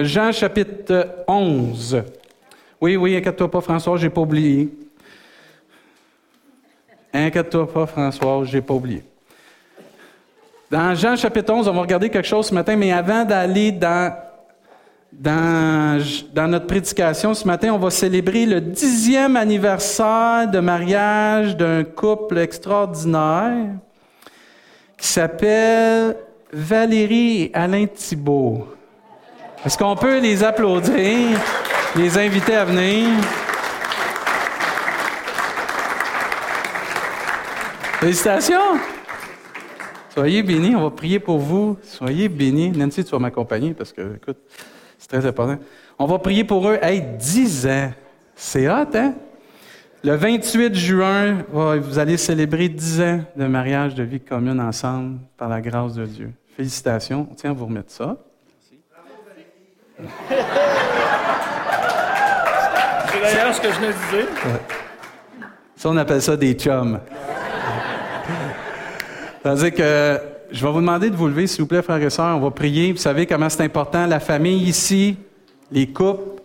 Jean chapitre 11. Oui, inquiète-toi pas, François, j'ai pas oublié. Inquiète-toi pas, François, j'ai pas oublié. Dans Jean chapitre 11, on va regarder quelque chose ce matin, mais avant d'aller dans notre prédication ce matin, on va célébrer le 10e anniversaire de mariage d'un couple extraordinaire qui s'appelle Valérie et Alain Thibault. Est-ce qu'on peut les applaudir, les inviter à venir? Félicitations! Soyez bénis, on va prier pour vous. Soyez bénis. Nancy, tu vas m'accompagner parce que, écoute, c'est très important. On va prier pour eux. Hey, 10 ans! C'est hot, hein? Le 28 juin, vous allez célébrer 10 ans de mariage de vie commune ensemble par la grâce de Dieu. Félicitations. Tiens, on va vous remettre ça. Merci. C'est d'ailleurs ce que je venais de dire. Ça, on appelle ça des chums. C'est-à-dire que je vais vous demander de vous lever, s'il vous plaît, frères et sœurs. On va prier. Vous savez comment c'est important, la famille ici, les couples,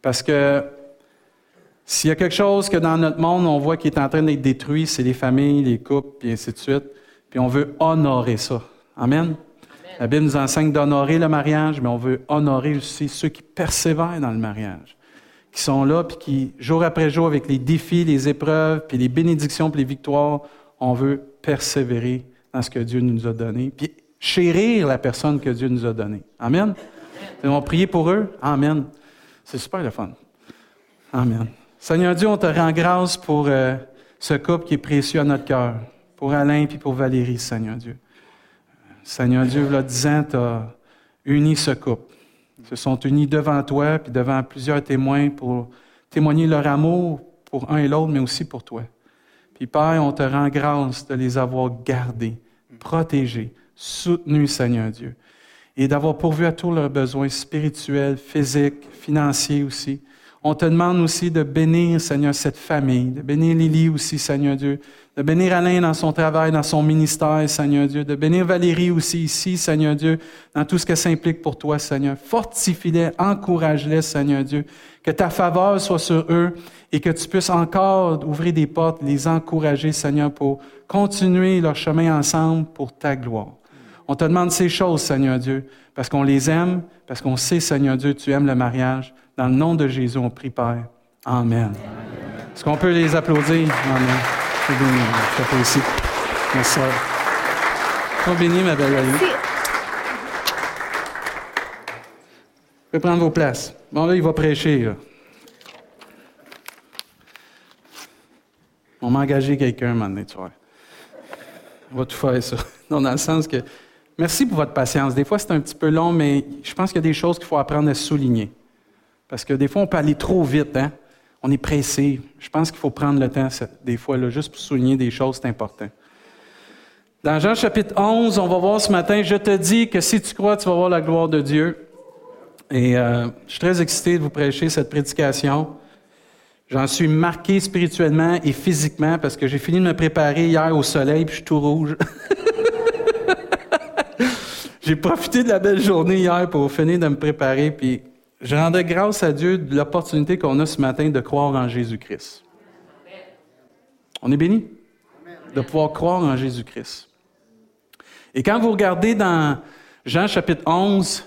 parce que s'il y a quelque chose que dans notre monde, on voit qui est en train d'être détruit, c'est les familles, les couples, et ainsi de suite. Puis on veut honorer ça. Amen? Amen. La Bible nous enseigne d'honorer le mariage, mais on veut honorer aussi ceux qui persévèrent dans le mariage, qui sont là, puis qui, jour après jour, avec les défis, les épreuves, puis les bénédictions, puis les victoires, on veut persévérer dans ce que Dieu nous a donné, puis chérir la personne que Dieu nous a donnée. Amen? Amen. On prie pour eux. Amen. C'est super le fun. Amen. Seigneur Dieu, on te rend grâce pour ce couple qui est précieux à notre cœur, pour Alain et pour Valérie, Seigneur Dieu. Seigneur Dieu, il y a 10 ans, tu as uni ce couple. Ils se sont unis devant toi puis devant plusieurs témoins pour témoigner leur amour pour un et l'autre, mais aussi pour toi. Puis, Père, on te rend grâce de les avoir gardés, protégés, soutenus, Seigneur Dieu, et d'avoir pourvu à tous leurs besoins spirituels, physiques, financiers aussi. On te demande aussi de bénir, Seigneur, cette famille, de bénir Lily aussi, Seigneur Dieu, de bénir Alain dans son travail, dans son ministère, Seigneur Dieu, de bénir Valérie aussi ici, Seigneur Dieu, dans tout ce que ça implique pour toi, Seigneur. Fortifie-les, encourage-les, Seigneur Dieu, que ta faveur soit sur eux et que tu puisses encore ouvrir des portes, les encourager, Seigneur, pour continuer leur chemin ensemble pour ta gloire. On te demande ces choses, Seigneur Dieu, parce qu'on les aime, parce qu'on sait, Seigneur Dieu, tu aimes le mariage. Dans le nom de Jésus, on prie, Père. Amen. Amen. Est-ce qu'on peut les applaudir? Amen. Je suis béni. Je suis ici. Merci. Je suis béni, ma belle Valérie. Vous pouvez prendre vos places. Bon, là, il va prêcher. Là. On m'a engagé quelqu'un, un moment donné, tu vois. On va tout faire, ça. Non, dans le sens que... Merci pour votre patience. Des fois, c'est un petit peu long, mais je pense qu'il y a des choses qu'il faut apprendre à souligner. Parce que des fois, on peut aller trop vite, hein? On est pressé. Je pense qu'il faut prendre le temps, des fois, là, juste pour souligner des choses, c'est important. Dans Jean chapitre 11, on va voir ce matin, « Je te dis que si tu crois, tu vas voir la gloire de Dieu. » Et je suis très excité de vous prêcher cette prédication. J'en suis marqué spirituellement et physiquement parce que j'ai fini de me préparer hier au soleil puis je suis tout rouge. J'ai profité de la belle journée hier pour finir de me préparer puis... Je rendais grâce à Dieu de l'opportunité qu'on a ce matin de croire en Jésus-Christ. On est bénis de pouvoir croire en Jésus-Christ. Et quand vous regardez dans Jean chapitre 11,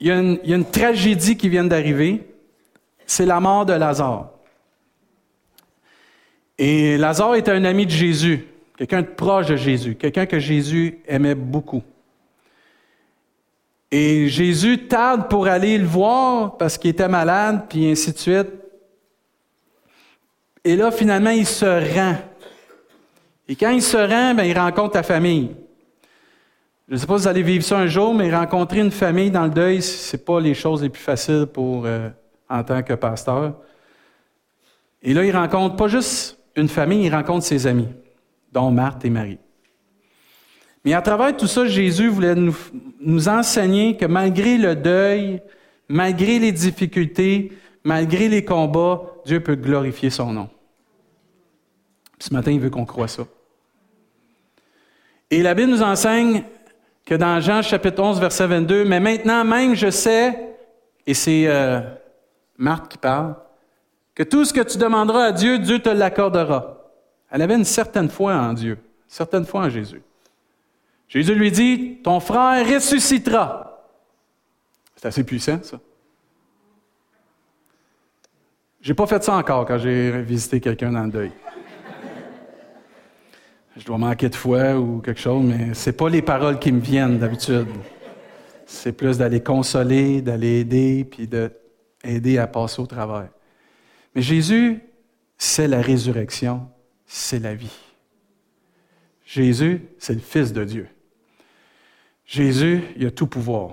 il y a une tragédie qui vient d'arriver. C'est la mort de Lazare. Et Lazare était un ami de Jésus, quelqu'un de proche de Jésus, quelqu'un que Jésus aimait beaucoup. Et Jésus tarde pour aller le voir parce qu'il était malade, puis ainsi de suite. Et là, finalement, il se rend. Et quand il se rend, bien, il rencontre la famille. Je ne sais pas si vous allez vivre ça un jour, mais rencontrer une famille dans le deuil, ce n'est pas les choses les plus faciles pour en tant que pasteur. Et là, il rencontre pas juste une famille, il rencontre ses amis, dont Marthe et Marie. Mais à travers tout ça, Jésus voulait nous enseigner que malgré le deuil, malgré les difficultés, malgré les combats, Dieu peut glorifier son nom. Puis ce matin, il veut qu'on croie ça. Et la Bible nous enseigne que dans Jean chapitre 11, verset 22, « Mais maintenant même, je sais Et c'est Marthe qui parle, que tout ce que tu demanderas à Dieu, Dieu te l'accordera. Elle avait une certaine foi en Dieu, une certaine foi en Jésus. Jésus lui dit, « Ton frère ressuscitera. » C'est assez puissant, ça. J'ai pas fait ça encore quand j'ai visité quelqu'un dans le deuil. Je dois manquer de foi ou quelque chose, mais c'est pas les paroles qui me viennent d'habitude. C'est plus d'aller consoler, d'aller aider, puis d'aider à passer au travers. Mais Jésus, c'est la résurrection, c'est la vie. Jésus, c'est le Fils de Dieu. Jésus, il a tout pouvoir.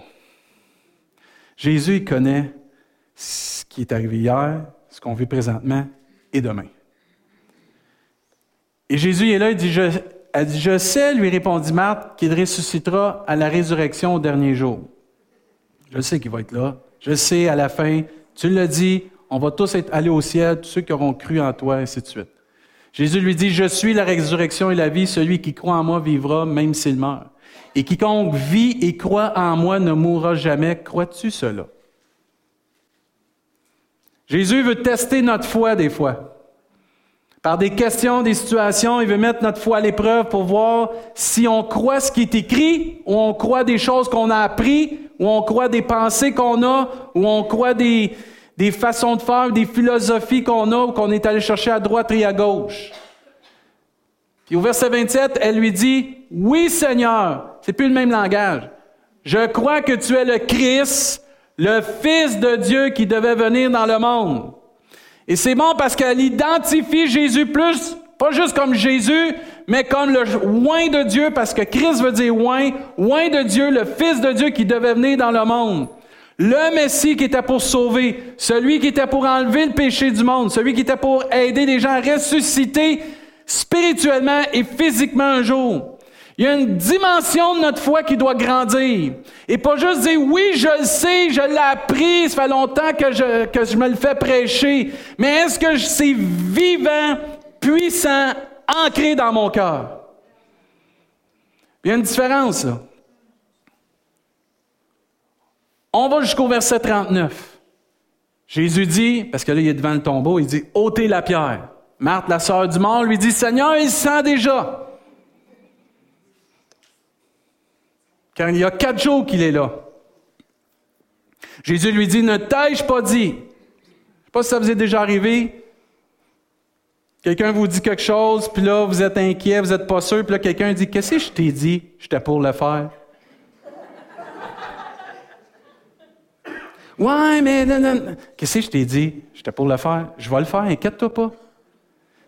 Jésus, il connaît ce qui est arrivé hier, ce qu'on vit présentement et demain. Et Jésus est là, elle dit, « Je sais, lui répondit Marthe, qu'il ressuscitera à la résurrection au dernier jour. » Je sais qu'il va être là. Je sais, à la fin, tu l'as dit, on va tous aller au ciel, tous ceux qui auront cru en toi, et ainsi de suite. Jésus lui dit, « Je suis la résurrection et la vie, celui qui croit en moi vivra, même s'il meurt. Et quiconque vit et croit en moi ne mourra jamais. Crois-tu cela? » Jésus veut tester notre foi des fois. Par des questions, des situations, il veut mettre notre foi à l'épreuve pour voir si on croit ce qui est écrit, ou on croit des choses qu'on a apprises, ou on croit des pensées qu'on a, ou on croit des façons de faire, des philosophies qu'on a, ou qu'on est allé chercher à droite et à gauche. Puis au verset 27, elle lui dit, « Oui, Seigneur », c'est plus le même langage, « je crois que tu es le Christ, le Fils de Dieu qui devait venir dans le monde. » Et c'est bon parce qu'elle identifie Jésus plus, pas juste comme Jésus, mais comme le oint de Dieu, parce que Christ veut dire oint de Dieu, le Fils de Dieu qui devait venir dans le monde. Le Messie qui était pour sauver, celui qui était pour enlever le péché du monde, celui qui était pour aider les gens à ressusciter spirituellement et physiquement un jour. Il y a une dimension de notre foi qui doit grandir. Et pas juste dire, oui, je le sais, je l'ai appris, ça fait longtemps que je me le fais prêcher. Mais est-ce que c'est vivant, puissant, ancré dans mon cœur? Il y a une différence, là. On va jusqu'au verset 39. Jésus dit, parce que là, il est devant le tombeau, il dit, « Ôtez la pierre. » Marthe, la sœur du mort, lui dit, « Seigneur, il sent déjà. » Car il y a 4 jours qu'il est là. Jésus lui dit, « Ne t'ai-je pas dit? » Je ne sais pas si ça vous est déjà arrivé. Quelqu'un vous dit quelque chose, puis là, vous êtes inquiet, vous n'êtes pas sûr, puis là, quelqu'un dit, « Qu'est-ce que je t'ai dit? J'étais pour le faire. » « Ouais, mais... non. Qu'est-ce que je t'ai dit? J'étais pour le faire. Je vais le faire, inquiète-toi pas. »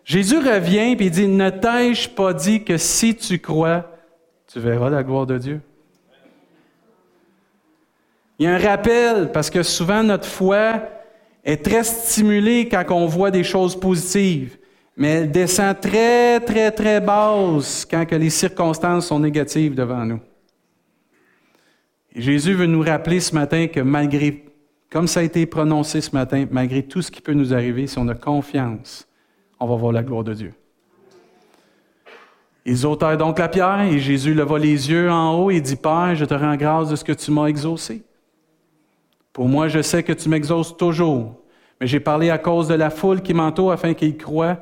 Jésus revient, puis il dit, « Ne t'ai-je pas dit que si tu crois, tu verras la gloire de Dieu? » Il y a un rappel, parce que souvent notre foi est très stimulée quand on voit des choses positives, mais elle descend très, très, très basse quand que les circonstances sont négatives devant nous. Et Jésus veut nous rappeler ce matin que malgré, comme ça a été prononcé ce matin, malgré tout ce qui peut nous arriver, si on a confiance, on va voir la gloire de Dieu. Ils ôtèrent donc la pierre et Jésus leva les yeux en haut et dit, « Père, je te rends grâce de ce que tu m'as exaucé. Pour moi, je sais que tu m'exauces toujours, mais j'ai parlé à cause de la foule qui m'entoure afin qu'ils croient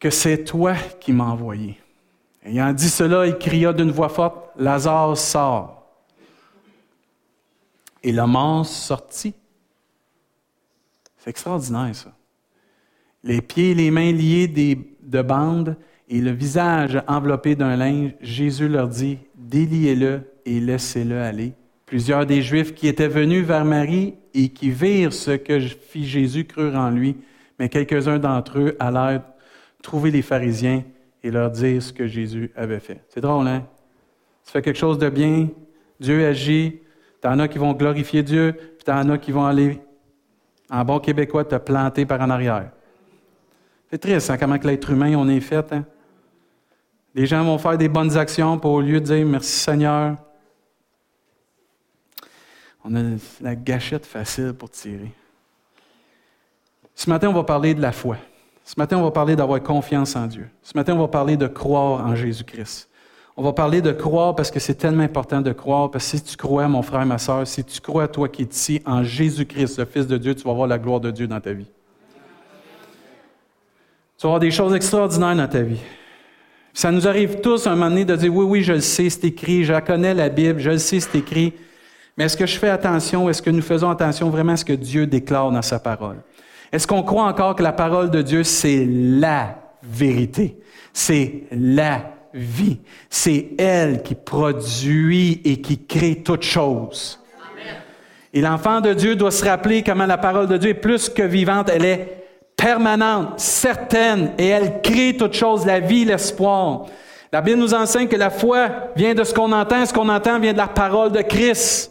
que c'est toi qui m'as envoyé. » Ayant dit cela, il cria d'une voix forte, « Lazare, sort. » Et le mort sortit. C'est extraordinaire, ça. Les pieds et les mains liés de bandes et le visage enveloppé d'un linge, Jésus leur dit, « Déliez-le et laissez-le aller. » Plusieurs des Juifs qui étaient venus vers Marie et qui virent ce que fit Jésus crurent en lui, mais quelques-uns d'entre eux allèrent trouver les pharisiens et leur dire ce que Jésus avait fait. C'est drôle, hein? Tu fais quelque chose de bien, Dieu agit, t'en as qui vont glorifier Dieu, puis t'en as qui vont aller, en bon québécois, te planter par en arrière. C'est triste, hein, comment que l'être humain, on est fait, hein? Les gens vont faire des bonnes actions pour, au lieu de dire « Merci Seigneur », on a la gâchette facile pour tirer. Ce matin, on va parler de la foi. Ce matin, on va parler d'avoir confiance en Dieu. Ce matin, on va parler de croire en Jésus-Christ. On va parler de croire parce que c'est tellement important de croire. Parce que si tu crois, mon frère, ma sœur, si tu crois, toi qui es ici, en Jésus-Christ, le Fils de Dieu, tu vas voir la gloire de Dieu dans ta vie. Tu vas avoir des choses extraordinaires dans ta vie. Ça nous arrive tous, à un moment donné, de dire, « Oui, je le sais, c'est écrit, je la connais, la Bible, je le sais, c'est écrit. » Mais est-ce que je fais attention? Est-ce que nous faisons attention vraiment à ce que Dieu déclare dans sa parole? Est-ce qu'on croit encore que la parole de Dieu, c'est la vérité? C'est la vie. C'est elle qui produit et qui crée toutes choses. Amen. Et l'enfant de Dieu doit se rappeler comment la parole de Dieu est plus que vivante. Elle est permanente, certaine, et elle crée toutes choses, la vie, l'espoir. La Bible nous enseigne que la foi vient de ce qu'on entend vient de la parole de Christ.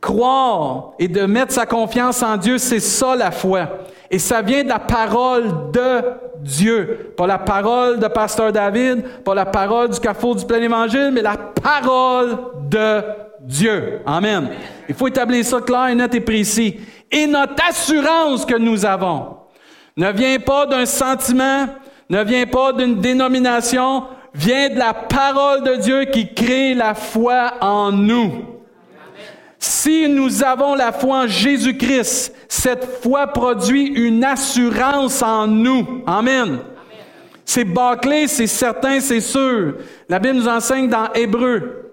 Croire et de mettre sa confiance en Dieu, c'est ça la foi. Et ça vient de la parole de Dieu. Pas la parole de Pasteur David, pas la parole du Carrefour du Plein Évangile, mais la parole de Dieu. Amen. Il faut établir ça clair et net et précis. Et notre assurance que nous avons ne vient pas d'un sentiment, ne vient pas d'une dénomination, vient de la parole de Dieu qui crée la foi en nous. Si nous avons la foi en Jésus-Christ, cette foi produit une assurance en nous. Amen. Amen. C'est bâclé, c'est certain, c'est sûr. La Bible nous enseigne dans Hébreux.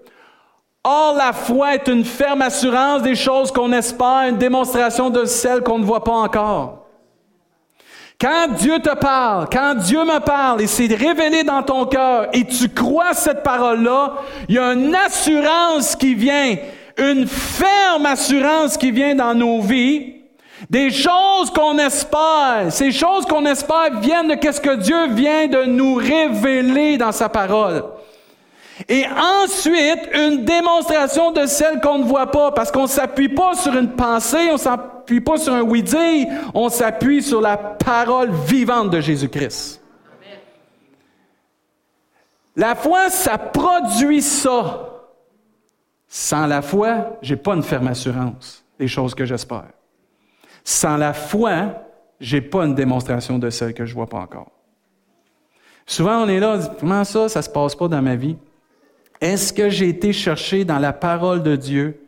Or, la foi est une ferme assurance des choses qu'on espère, une démonstration de celles qu'on ne voit pas encore. Quand Dieu te parle, quand Dieu me parle et c'est révélé dans ton cœur et tu crois cette parole-là, il y a une assurance qui vient. Une ferme assurance qui vient dans nos vies, des choses qu'on espère. Ces choses qu'on espère viennent de qu'est-ce que Dieu vient de nous révéler dans sa parole. Et ensuite, une démonstration de celle qu'on ne voit pas, parce qu'on ne s'appuie pas sur une pensée, on ne s'appuie pas sur un oui-dire, on s'appuie sur la parole vivante de Jésus-Christ. Amen. La foi, ça produit ça. Sans la foi, j'ai pas une ferme assurance des choses que j'espère. Sans la foi, j'ai pas une démonstration de celle que je vois pas encore. Souvent, on est là, on dit, comment ça se passe pas dans ma vie? Est-ce que j'ai été chercher dans la parole de Dieu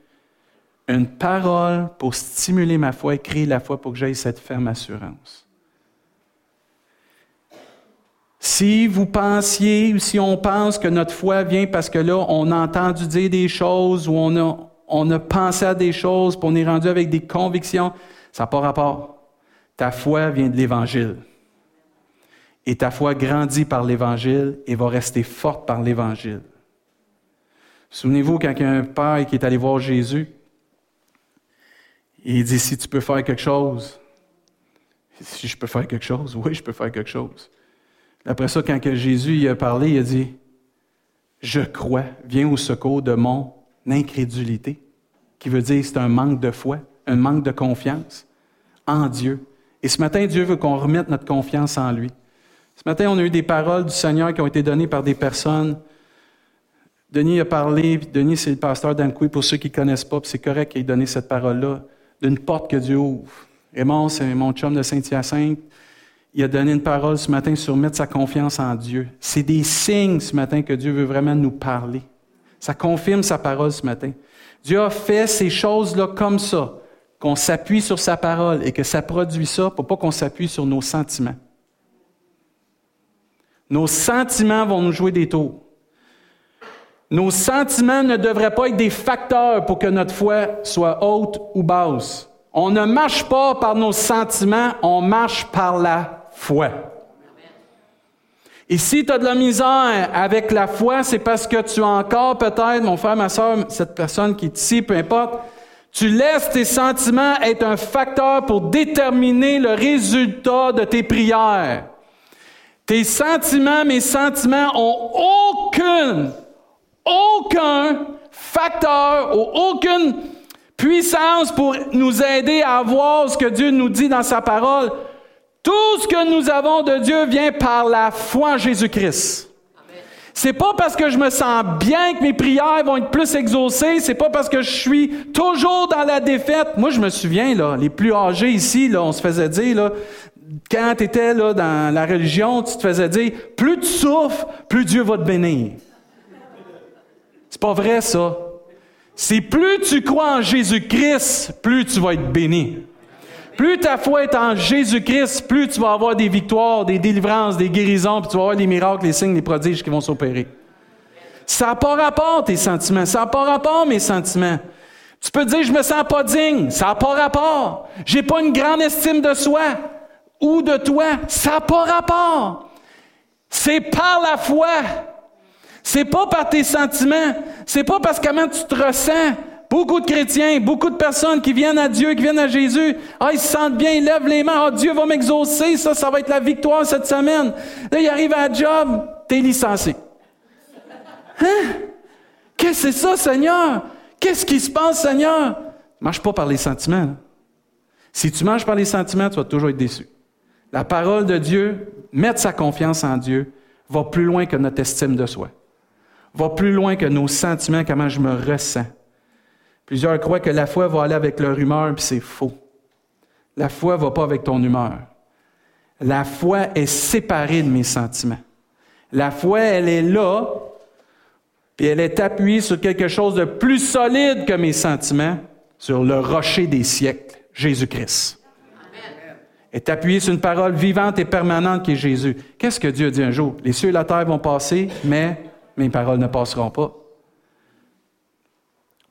une parole pour stimuler ma foi et créer la foi pour que j'aie cette ferme assurance? Si vous pensiez ou si on pense que notre foi vient parce que là, on a entendu dire des choses ou on a pensé à des choses puis on est rendu avec des convictions, ça n'a pas rapport. Ta foi vient de l'Évangile. Et ta foi grandit par l'Évangile et va rester forte par l'Évangile. Souvenez-vous, quand il y a un père qui est allé voir Jésus, il dit, si tu peux faire quelque chose. Si je peux faire quelque chose, oui, je peux faire quelque chose. Après ça, quand Jésus y a parlé, il a dit, « Je crois, viens au secours de mon incrédulité. » Qui veut dire, c'est un manque de foi, un manque de confiance en Dieu. Et ce matin, Dieu veut qu'on remette notre confiance en lui. Ce matin, on a eu des paroles du Seigneur qui ont été données par des personnes. Denis a parlé, Denis, c'est le pasteur d'Anqui, pour ceux qui ne connaissent pas, puis c'est correct qu'il ait donné cette parole-là, d'une porte que Dieu ouvre. Raymond, c'est mon chum de Saint-Hyacinthe. Il a donné une parole ce matin sur mettre sa confiance en Dieu. C'est des signes ce matin que Dieu veut vraiment nous parler. Ça confirme sa parole ce matin. Dieu a fait ces choses-là comme ça, qu'on s'appuie sur sa parole et que ça produit ça pour pas qu'on s'appuie sur nos sentiments. Nos sentiments vont nous jouer des tours. Nos sentiments ne devraient pas être des facteurs pour que notre foi soit haute ou basse. On ne marche pas par nos sentiments, on marche par la foi. Et si tu as de la misère avec la foi, c'est parce que tu as encore peut-être, mon frère, ma sœur, cette personne qui est ici, peu importe, tu laisses tes sentiments être un facteur pour déterminer le résultat de tes prières. Tes sentiments, mes sentiments, ont aucun facteur, ou aucune puissance pour nous aider à voir ce que Dieu nous dit dans sa parole. Tout ce que nous avons de Dieu vient par la foi en Jésus-Christ. Amen. C'est pas parce que je me sens bien que mes prières vont être plus exaucées. C'est pas parce que je suis toujours dans la défaite. Moi, je me souviens, là, les plus âgés ici, là, on se faisait dire, là, quand tu étais là, dans la religion, tu te faisais dire, plus tu souffres, plus Dieu va te bénir. C'est pas vrai, ça. C'est plus tu crois en Jésus-Christ, plus tu vas être béni. Plus ta foi est en Jésus-Christ, plus tu vas avoir des victoires, des délivrances, des guérisons, puis tu vas avoir les miracles, les signes, les prodiges qui vont s'opérer. Ça n'a pas rapport, tes sentiments. Ça n'a pas rapport, mes sentiments. Tu peux dire, je me sens pas digne. Ça n'a pas rapport. J'ai pas une grande estime de soi ou de toi. Ça n'a pas rapport. C'est par la foi. C'est pas par tes sentiments. C'est pas parce comment tu te ressens. Beaucoup de chrétiens, beaucoup de personnes qui viennent à Dieu, qui viennent à Jésus, ah, ils se sentent bien, ils lèvent les mains, ah, Dieu va m'exaucer, ça va être la victoire cette semaine. Là, ils arrivent à la job, t'es licencié. Hein? Qu'est-ce que c'est ça, Seigneur? Qu'est-ce qui se passe, Seigneur? Marche pas par les sentiments. Là. Si tu marches par les sentiments, tu vas toujours être déçu. La parole de Dieu, mettre sa confiance en Dieu, va plus loin que notre estime de soi. Va plus loin que nos sentiments, comment je me ressens. Plusieurs croient que la foi va aller avec leur humeur, puis c'est faux. La foi ne va pas avec ton humeur. La foi est séparée de mes sentiments. La foi, elle est là, puis elle est appuyée sur quelque chose de plus solide que mes sentiments, sur le rocher des siècles, Jésus-Christ. Amen. Elle est appuyée sur une parole vivante et permanente qui est Jésus. Qu'est-ce que Dieu dit un jour? Les cieux et la terre vont passer, mais mes paroles ne passeront pas.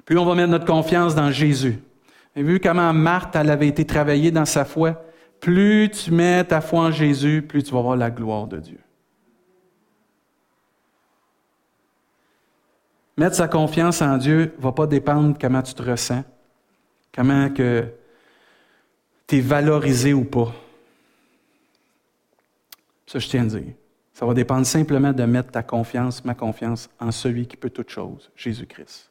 Puis on va mettre notre confiance dans Jésus. Et vu comment Marthe, elle avait été travaillée dans sa foi, plus tu mets ta foi en Jésus, plus tu vas voir la gloire de Dieu. Mettre sa confiance en Dieu ne va pas dépendre de comment tu te ressens, comment que tu es valorisé ou pas. Ça, je tiens à dire. Ça va dépendre simplement de mettre ta confiance, ma confiance, en celui qui peut toutes choses, Jésus-Christ.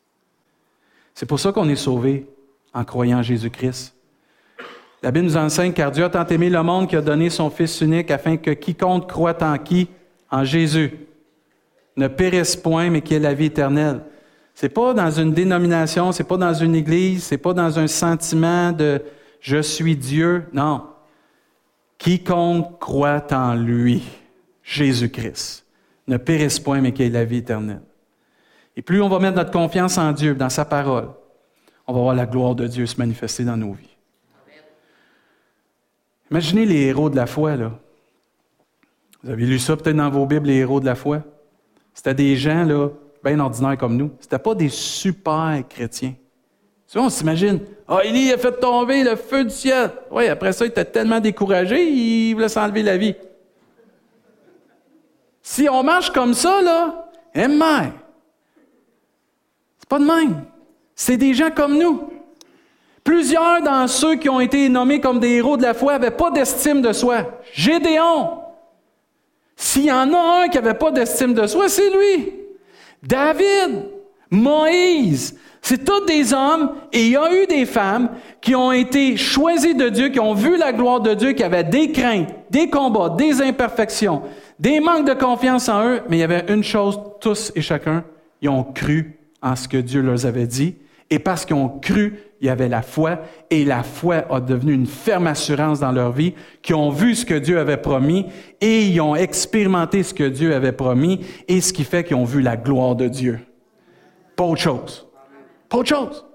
C'est pour ça qu'on est sauvés en croyant en Jésus-Christ. La Bible nous enseigne, car Dieu a tant aimé le monde qu'il a donné son Fils unique, afin que quiconque croit en qui? En Jésus. Ne périsse point, mais qu'il ait la vie éternelle. Ce n'est pas dans une dénomination, ce n'est pas dans une église, ce n'est pas dans un sentiment de « je suis Dieu ». Non. Quiconque croit en lui, Jésus-Christ, ne périsse point, mais qu'il ait la vie éternelle. Et plus on va mettre notre confiance en Dieu, dans sa parole, on va voir la gloire de Dieu se manifester dans nos vies. Amen. Imaginez les héros de la foi, là. Vous avez lu ça peut-être dans vos Bibles, les héros de la foi. C'était des gens, là, bien ordinaires comme nous. C'était pas des super chrétiens. Tu vois, on s'imagine, « Ah, Élie a fait tomber le feu du ciel. » Oui, après ça, il était tellement découragé, il voulait s'enlever la vie. Si on marche comme ça, là, « Amen. » Pas de même. C'est des gens comme nous. Plusieurs dans ceux qui ont été nommés comme des héros de la foi n'avaient pas d'estime de soi. Gédéon. S'il y en a un qui n'avait pas d'estime de soi, c'est lui. David, Moïse. C'est tous des hommes et il y a eu des femmes qui ont été choisies de Dieu, qui ont vu la gloire de Dieu, qui avaient des craintes, des combats, des imperfections, des manques de confiance en eux. Mais il y avait une chose, tous et chacun, ils ont cru en ce que Dieu leur avait dit, et parce qu'ils ont cru, il y avait la foi, et la foi a devenu une ferme assurance dans leur vie, qu'ils ont vu ce que Dieu avait promis, et ils ont expérimenté ce que Dieu avait promis, et ce qui fait qu'ils ont vu la gloire de Dieu. Pas autre chose. Pas autre chose.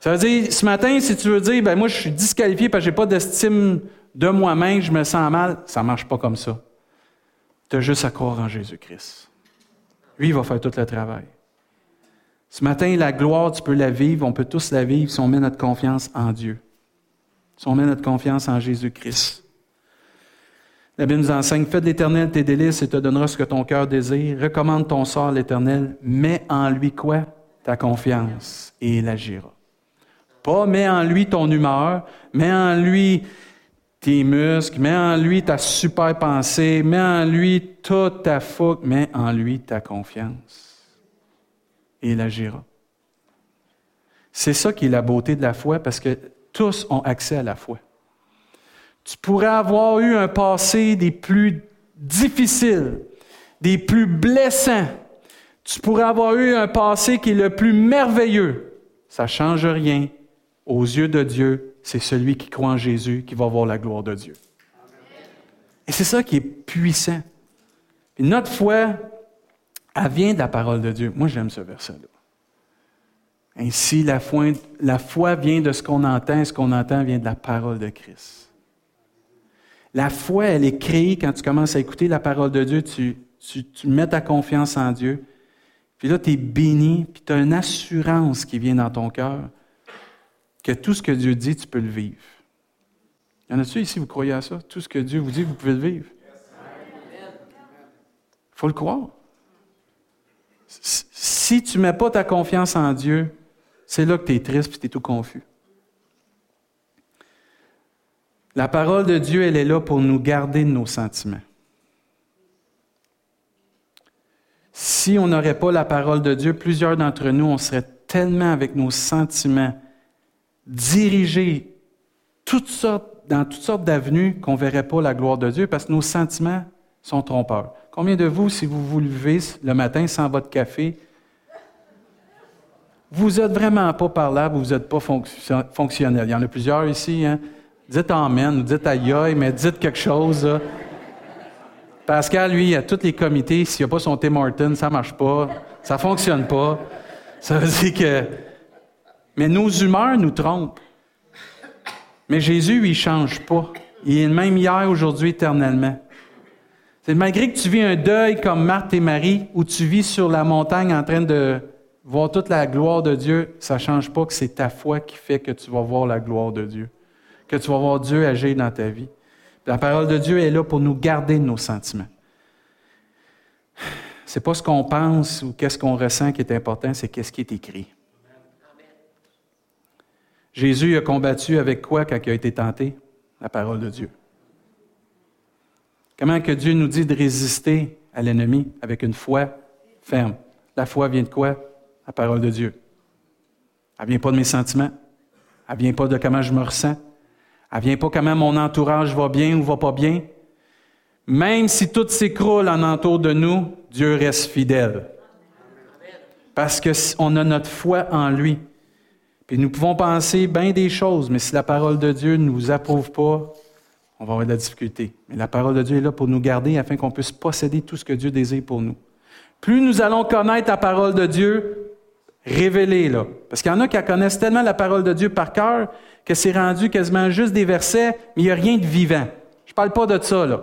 Ça veut dire, ce matin, si tu veux dire, ben moi je suis disqualifié parce que j'ai pas d'estime de moi-même, je me sens mal, ça marche pas comme ça. Tu as juste à croire en Jésus-Christ. Lui, il va faire tout le travail. Ce matin, la gloire, tu peux la vivre, on peut tous la vivre si on met notre confiance en Dieu. Si on met notre confiance en Jésus-Christ. La Bible nous enseigne, fais de l'Éternel tes délices et te donnera ce que ton cœur désire. Recommande ton sort à l'Éternel, mets en lui quoi? Ta confiance et il agira. Pas mets en lui ton humeur, mets en lui tes muscles, mets en lui ta super pensée, mets en lui toute ta fougue, mets en lui ta confiance. Et il agira. C'est ça qui est la beauté de la foi, parce que tous ont accès à la foi. Tu pourrais avoir eu un passé des plus difficiles, des plus blessants. Tu pourrais avoir eu un passé qui est le plus merveilleux. Ça ne change rien. Aux yeux de Dieu, c'est celui qui croit en Jésus qui va voir la gloire de Dieu. Et c'est ça qui est puissant. Et notre foi, elle vient de la parole de Dieu. Moi, j'aime ce verset-là. Ainsi, la foi vient de ce qu'on entend, et ce qu'on entend vient de la parole de Christ. La foi, elle est créée quand tu commences à écouter la parole de Dieu, tu mets ta confiance en Dieu, puis là, tu es béni, puis tu as une assurance qui vient dans ton cœur que tout ce que Dieu dit, tu peux le vivre. Y en a-t-il ici, vous croyez à ça? Tout ce que Dieu vous dit, vous pouvez le vivre. Il faut le croire. Si tu ne mets pas ta confiance en Dieu, c'est là que tu es triste et tu es tout confus. La parole de Dieu, elle est là pour nous garder de nos sentiments. Si on n'aurait pas la parole de Dieu, plusieurs d'entre nous, on serait tellement avec nos sentiments dirigés dans toutes sortes d'avenues qu'on ne verrait pas la gloire de Dieu parce que nos sentiments sont trompeurs. Combien de vous, si vous vous levez le matin sans votre café, vous n'êtes vraiment pas parlable, vous n'êtes pas fonctionnel. Il y en a plusieurs ici. Hein? Dites « Amen » ou dites « Aïe », mais dites quelque chose. Là. Pascal, lui, il a tous les comités. S'il n'y a pas son Tim Hortons, ça ne marche pas. Ça ne fonctionne pas. Ça veut dire que... Mais nos humeurs nous trompent. Mais Jésus, lui, il ne change pas. Il est le même hier, aujourd'hui, éternellement. C'est malgré que tu vis un deuil comme Marthe et Marie, où tu vis sur la montagne en train de voir toute la gloire de Dieu, ça ne change pas que c'est ta foi qui fait que tu vas voir la gloire de Dieu, que tu vas voir Dieu agir dans ta vie. La parole de Dieu est là pour nous garder de nos sentiments. Ce n'est pas ce qu'on pense ou qu'est-ce qu'on ressent qui est important, c'est qu'est-ce qui est écrit. Jésus a combattu avec quoi quand il a été tenté? La parole de Dieu. Comment que Dieu nous dit de résister à l'ennemi avec une foi ferme? La foi vient de quoi? La parole de Dieu. Elle ne vient pas de mes sentiments. Elle ne vient pas de comment je me ressens. Elle ne vient pas comment mon entourage va bien ou va pas bien. Même si tout s'écroule en entour de nous, Dieu reste fidèle. Parce qu'on a notre foi en lui. Puis nous pouvons penser bien des choses, mais si la parole de Dieu ne nous approuve pas, on va avoir de la difficulté. Mais la parole de Dieu est là pour nous garder afin qu'on puisse posséder tout ce que Dieu désire pour nous. Plus nous allons connaître la parole de Dieu, révélée. Parce qu'il y en a qui connaissent tellement la parole de Dieu par cœur que c'est rendu quasiment juste des versets, mais il n'y a rien de vivant. Je ne parle pas de ça. Là.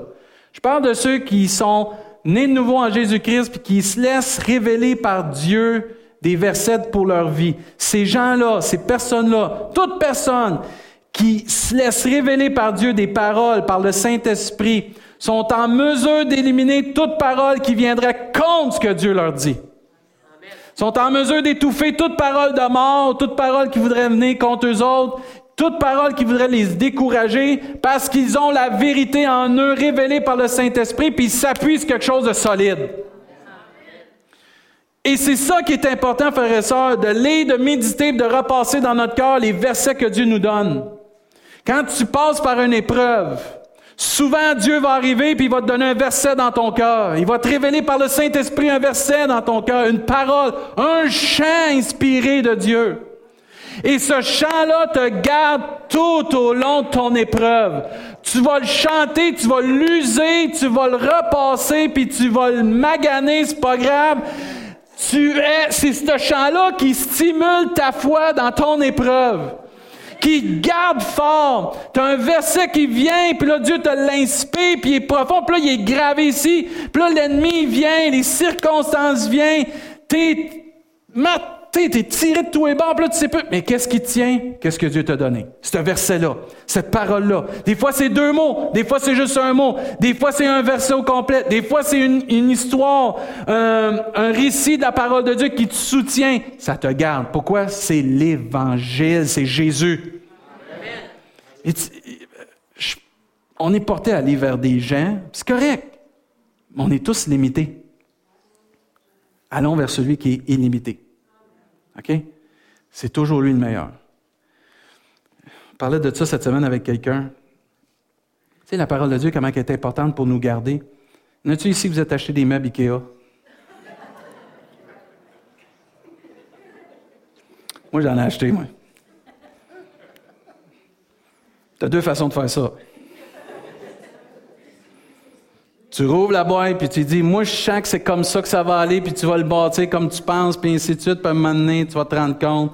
Je parle de ceux qui sont nés de nouveau en Jésus-Christ et qui se laissent révéler par Dieu des versets pour leur vie. Ces gens-là, ces personnes-là, toute personne qui se laissent révéler par Dieu des paroles, par le Saint-Esprit, sont en mesure d'éliminer toute parole qui viendrait contre ce que Dieu leur dit. Ils sont en mesure d'étouffer toute parole de mort, toute parole qui voudrait venir contre eux autres, toute parole qui voudrait les décourager, parce qu'ils ont la vérité en eux révélée par le Saint-Esprit, puis ils s'appuient sur quelque chose de solide. Et c'est ça qui est important, frères et sœurs, de lire, de méditer, de repasser dans notre cœur les versets que Dieu nous donne. Quand tu passes par une épreuve, souvent Dieu va arriver et il va te donner un verset dans ton cœur. Il va te révéler par le Saint-Esprit un verset dans ton cœur, une parole, un chant inspiré de Dieu. Et ce chant-là te garde tout au long de ton épreuve. Tu vas le chanter, tu vas l'user, tu vas le repasser, puis tu vas le maganer, c'est pas grave. C'est ce chant-là qui stimule ta foi dans ton épreuve, qui garde fort. Tu as un verset qui vient, puis là, Dieu te l'inspire, puis il est profond, puis là, il est gravé ici. Puis là, l'ennemi vient, les circonstances viennent. T'es tiré de tous les bords, puis là, tu sais pas. Mais qu'est-ce qui tient? Qu'est-ce que Dieu t'a donné? C'est un verset-là, cette parole-là. Des fois, c'est deux mots. Des fois, c'est juste un mot. Des fois, c'est un verset au complet. Des fois, c'est une histoire, un récit de la parole de Dieu qui te soutient. Ça te garde. Pourquoi? C'est l'Évangile. C'est Jésus. Amen. On est porté à aller vers des gens. C'est correct. Mais on est tous limités. Allons vers celui qui est illimité. OK? C'est toujours lui le meilleur. On parlait de ça cette semaine avec quelqu'un. Tu sais, la parole de Dieu, comment elle est importante pour nous garder. Y en a-t-il ici que vous êtes acheté des meubles Ikea? Moi, j'en ai acheté, moi. T'as deux façons de faire ça. Tu rouvres la boîte, puis tu dis, moi, je sens que c'est comme ça que ça va aller, puis tu vas le bâtir comme tu penses, puis ainsi de suite, puis à un moment donné, tu vas te rendre compte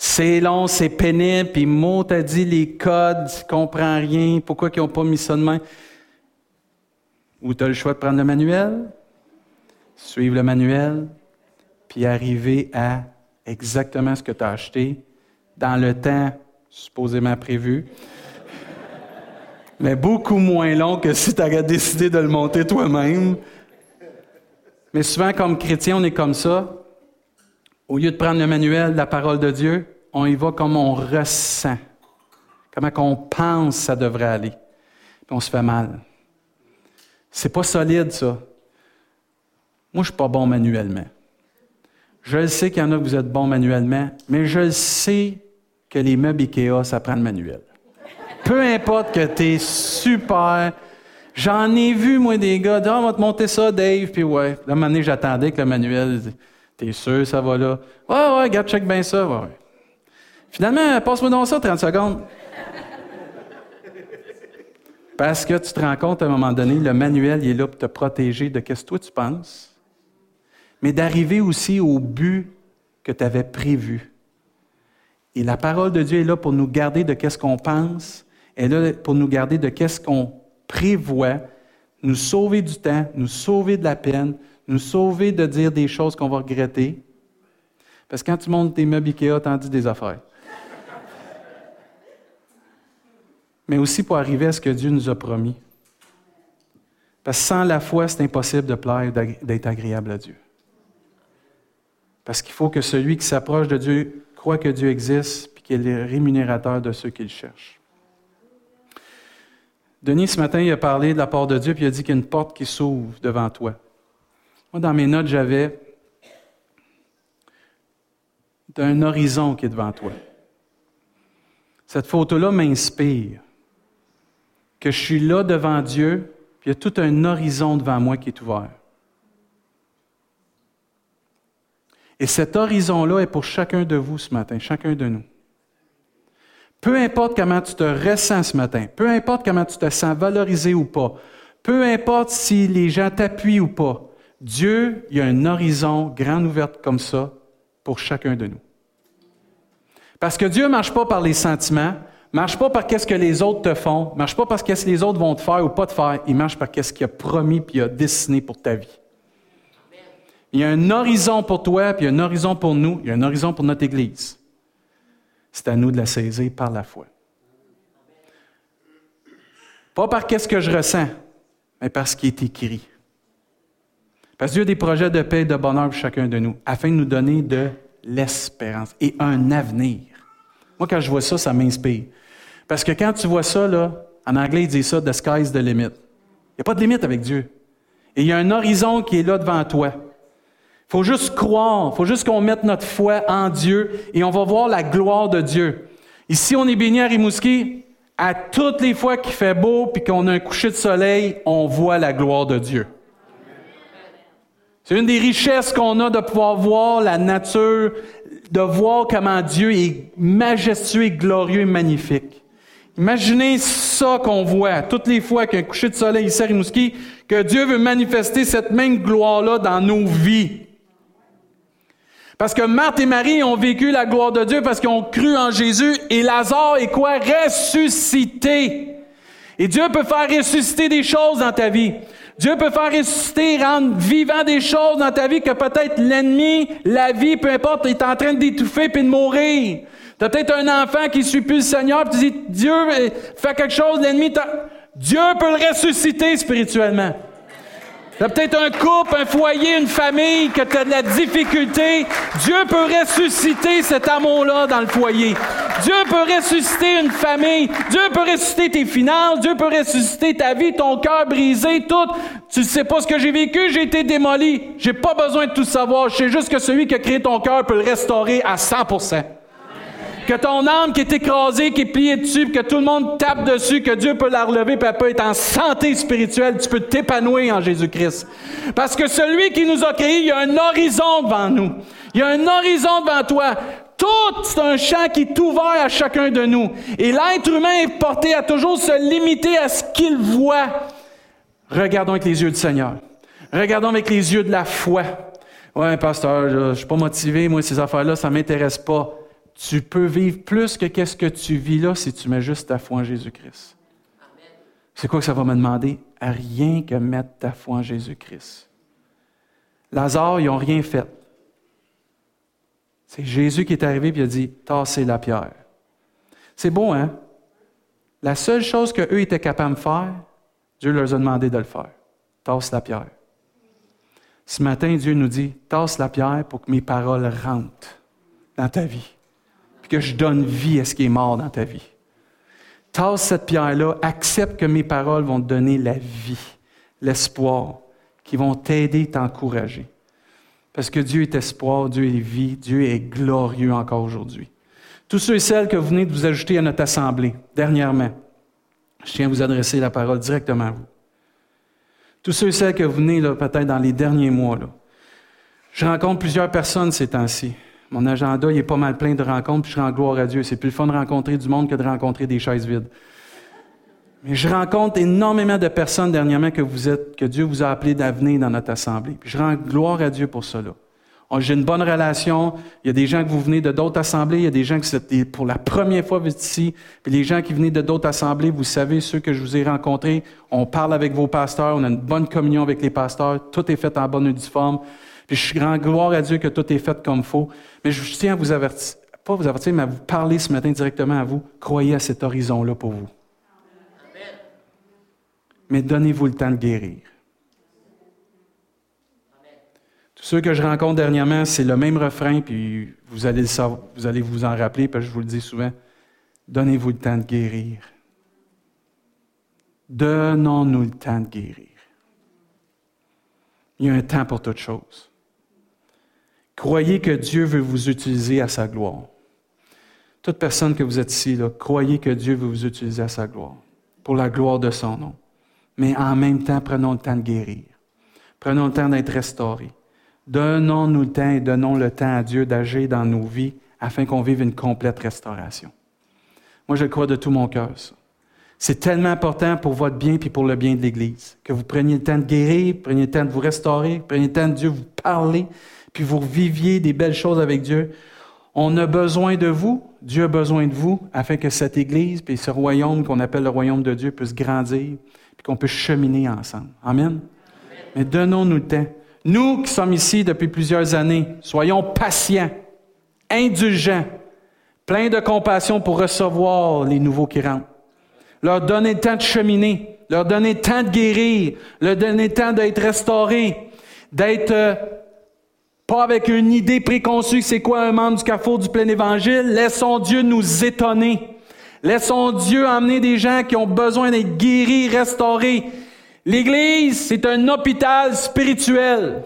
C'est long, c'est pénible, puis mot t'a dit les codes, tu comprends rien, pourquoi ils n'ont pas mis ça de main? Ou tu as le choix de prendre le manuel, suivre le manuel, puis arriver à exactement ce que tu as acheté, dans le temps supposément prévu, mais beaucoup moins long que si tu avais décidé de le monter toi-même. Mais souvent, comme chrétien, on est comme ça. Au lieu de prendre le manuel de la parole de Dieu, on y va comme on ressent, comment qu'on pense ça devrait aller. Puis on se fait mal. C'est pas solide, ça. Moi, je suis pas bon manuellement. Je le sais qu'il y en a que vous êtes bons manuellement, mais je le sais que les meubles Ikea, ça prend le manuel. Peu importe que tu es super. J'en ai vu, moi, des gars, dire, on va te monter ça, Dave. Puis ouais, à un moment donné, j'attendais que le manuel, t'es sûr, ça va là? Ouais, regarde, check bien ça. Ouais. Finalement, passe-moi dans ça 30 secondes. Parce que tu te rends compte, à un moment donné, le manuel, il est là pour te protéger de qu'est-ce que toi tu penses, mais d'arriver aussi au but que tu avais prévu. Et la parole de Dieu est là pour nous garder de qu'est-ce qu'on pense, elle est là pour nous garder de qu'est-ce qu'on prévoit, nous sauver du temps, nous sauver de la peine, nous sauver de dire des choses qu'on va regretter. Parce que quand tu montes tes meubles Ikea, t'en dis des affaires. Mais aussi pour arriver à ce que Dieu nous a promis. Parce que sans la foi, c'est impossible de plaire, d'être agréable à Dieu. Parce qu'il faut que celui qui s'approche de Dieu croit que Dieu existe et qu'il est rémunérateur de ceux qui le cherchent. Denis, ce matin, il a parlé de la part de Dieu puis il a dit qu'il y a une porte qui s'ouvre devant toi. Moi, dans mes notes, j'avais un horizon qui est devant toi. Cette photo-là m'inspire que je suis là devant Dieu, puis il y a tout un horizon devant moi qui est ouvert. Et cet horizon-là est pour chacun de vous ce matin, chacun de nous. Peu importe comment tu te ressens ce matin, peu importe comment tu te sens valorisé ou pas, peu importe si les gens t'appuient ou pas, Dieu, il y a un horizon grand ouvert comme ça pour chacun de nous. Parce que Dieu ne marche pas par les sentiments, ne marche pas par qu'est-ce que les autres te font, ne marche pas par qu'est-ce que les autres vont te faire ou pas te faire, il marche par qu'est-ce qu'il a promis puis il a dessiné pour ta vie. Il y a un horizon pour toi, puis il y a un horizon pour nous, il y a un horizon pour notre Église. C'est à nous de la saisir par la foi. Pas par qu'est-ce que je ressens, mais par ce qui est écrit. Parce que Dieu a des projets de paix et de bonheur pour chacun de nous, afin de nous donner de l'espérance et un avenir. Moi, quand je vois ça, ça m'inspire. Parce que quand tu vois ça, là, en anglais, ils disent ça, « the sky's the limit ». Il n'y a pas de limite avec Dieu. Et il y a un horizon qui est là devant toi. Il faut juste croire, il faut juste qu'on mette notre foi en Dieu et on va voir la gloire de Dieu. Ici, on est béni à Rimouski, à toutes les fois qu'il fait beau et qu'on a un coucher de soleil, on voit la gloire de Dieu. C'est une des richesses qu'on a de pouvoir voir la nature, de voir comment Dieu est majestueux, glorieux et magnifique. Imaginez ça qu'on voit toutes les fois qu'il y a un coucher de soleil ici à Rimouski, que Dieu veut manifester cette même gloire-là dans nos vies. Parce que Marthe et Marie ont vécu la gloire de Dieu parce qu'ils ont cru en Jésus et Lazare est quoi? Ressuscité. Et Dieu peut faire ressusciter des choses dans ta vie. Dieu peut faire ressusciter, rendre vivant des choses dans ta vie que peut-être l'ennemi, la vie, peu importe, est en train d'étouffer puis de mourir. Tu as peut-être un enfant qui ne suit plus le Seigneur puis tu dis, Dieu, fais quelque chose, l'ennemi t'a... Dieu peut le ressusciter spirituellement. Tu as peut-être un couple, un foyer, une famille, que tu as de la difficulté. Dieu peut ressusciter cet amour-là dans le foyer. Dieu peut ressusciter une famille. Dieu peut ressusciter tes finances. Dieu peut ressusciter ta vie, ton cœur brisé, tout. Tu ne sais pas ce que j'ai vécu, j'ai été démoli. J'ai pas besoin de tout savoir. Je sais juste que celui qui a créé ton cœur peut le restaurer à 100%. Que ton âme qui est écrasée, qui est pliée dessus, que tout le monde tape dessus, que Dieu peut la relever, puis elle peut être en santé spirituelle, tu peux t'épanouir en Jésus-Christ. Parce que celui qui nous a créés, il y a un horizon devant nous. Il y a un horizon devant toi. Tout, c'est un champ qui est ouvert à chacun de nous. Et l'être humain est porté à toujours se limiter à ce qu'il voit. Regardons avec les yeux du Seigneur. Regardons avec les yeux de la foi. « Ouais, pasteur, je suis pas motivé, moi, ces affaires-là, ça m'intéresse pas. » Tu peux vivre plus que qu'est-ce que tu vis là si tu mets juste ta foi en Jésus-Christ. Amen. C'est quoi que ça va me demander? À rien que mettre ta foi en Jésus-Christ. Lazare, ils n'ont rien fait. C'est Jésus qui est arrivé et il a dit « Tassez la pierre ». C'est beau, hein? La seule chose qu'eux étaient capables de faire, Dieu leur a demandé de le faire. « Tasse la pierre ». Ce matin, Dieu nous dit « Tasse la pierre pour que mes paroles rentrent dans ta vie. » que je donne vie à ce qui est mort dans ta vie. Tasse cette pierre-là, accepte que mes paroles vont te donner la vie, l'espoir, qui vont t'aider, t'encourager. Parce que Dieu est espoir, Dieu est vie, Dieu est glorieux encore aujourd'hui. Tous ceux et celles que vous venez de vous ajouter à notre assemblée, dernièrement, je tiens à vous adresser la parole directement à vous. Tous ceux et celles que vous venez, là, peut-être dans les derniers mois, là. Je rencontre plusieurs personnes ces temps-ci. Mon agenda, il est pas mal plein de rencontres, puis je rends gloire à Dieu. C'est plus le fun de rencontrer du monde que de rencontrer des chaises vides. Mais je rencontre énormément de personnes dernièrement que Dieu vous a appelé d'avenir dans notre assemblée. Puis je rends gloire à Dieu pour cela. J'ai une bonne relation. Il y a des gens que vous venez de d'autres assemblées. Il y a des gens qui c'était pour la première fois ici. Puis les gens qui venaient de d'autres assemblées, vous savez, ceux que je vous ai rencontrés, on parle avec vos pasteurs, on a une bonne communion avec les pasteurs. Tout est fait en bonne uniforme. Puis je rends gloire à Dieu que tout est fait comme il faut. Mais je tiens à vous avertir, pas vous avertir, mais à vous parler ce matin directement à vous. Croyez à cet horizon-là pour vous. Amen. Mais donnez-vous le temps de guérir. Amen. Tous ceux que je rencontre dernièrement, c'est le même refrain, puis vous allez le savoir, vous allez vous en rappeler, parce que je vous le dis souvent. Donnez-vous le temps de guérir. Donnons-nous le temps de guérir. Il y a un temps pour toute chose. Croyez que Dieu veut vous utiliser à sa gloire. Toute personne que vous êtes ici, là, croyez que Dieu veut vous utiliser à sa gloire, pour la gloire de son nom. Mais en même temps, prenons le temps de guérir. Prenons le temps d'être restaurés. Donnons-nous le temps et donnons le temps à Dieu d'agir dans nos vies afin qu'on vive une complète restauration. Moi, je le crois de tout mon cœur, ça. C'est tellement important pour votre bien et pour le bien de l'Église que vous preniez le temps de guérir, preniez le temps de vous restaurer, preniez le temps de Dieu vous parler, puis vous viviez des belles choses avec Dieu. On a besoin de vous, Dieu a besoin de vous, afin que cette Église et ce royaume qu'on appelle le royaume de Dieu puisse grandir et qu'on puisse cheminer ensemble. Amen? Amen. Mais donnons-nous le temps. Nous qui sommes ici depuis plusieurs années, soyons patients, indulgents, pleins de compassion pour recevoir les nouveaux qui rentrent. Leur donner le temps de cheminer, leur donner le temps de guérir, leur donner le temps d'être restauré, d'être pas avec une idée préconçue, c'est quoi un membre du Carrefour du Plein Évangile. Laissons Dieu nous étonner. Laissons Dieu emmener des gens qui ont besoin d'être guéris, restaurés. L'Église, c'est un hôpital spirituel.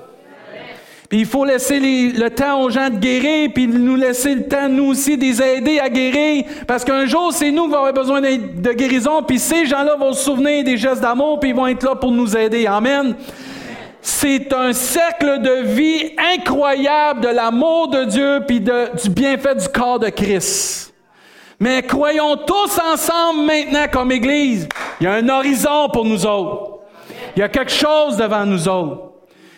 Puis il faut laisser le temps aux gens de guérir, puis nous laisser le temps, nous aussi, de les aider à guérir. Parce qu'un jour, c'est nous qui avons besoin de guérison, puis ces gens-là vont se souvenir des gestes d'amour, puis ils vont être là pour nous aider. Amen. C'est un cercle de vie incroyable de l'amour de Dieu, puis du bienfait du corps de Christ. Mais croyons tous ensemble maintenant comme Église. Il y a un horizon pour nous autres. Il y a quelque chose devant nous autres.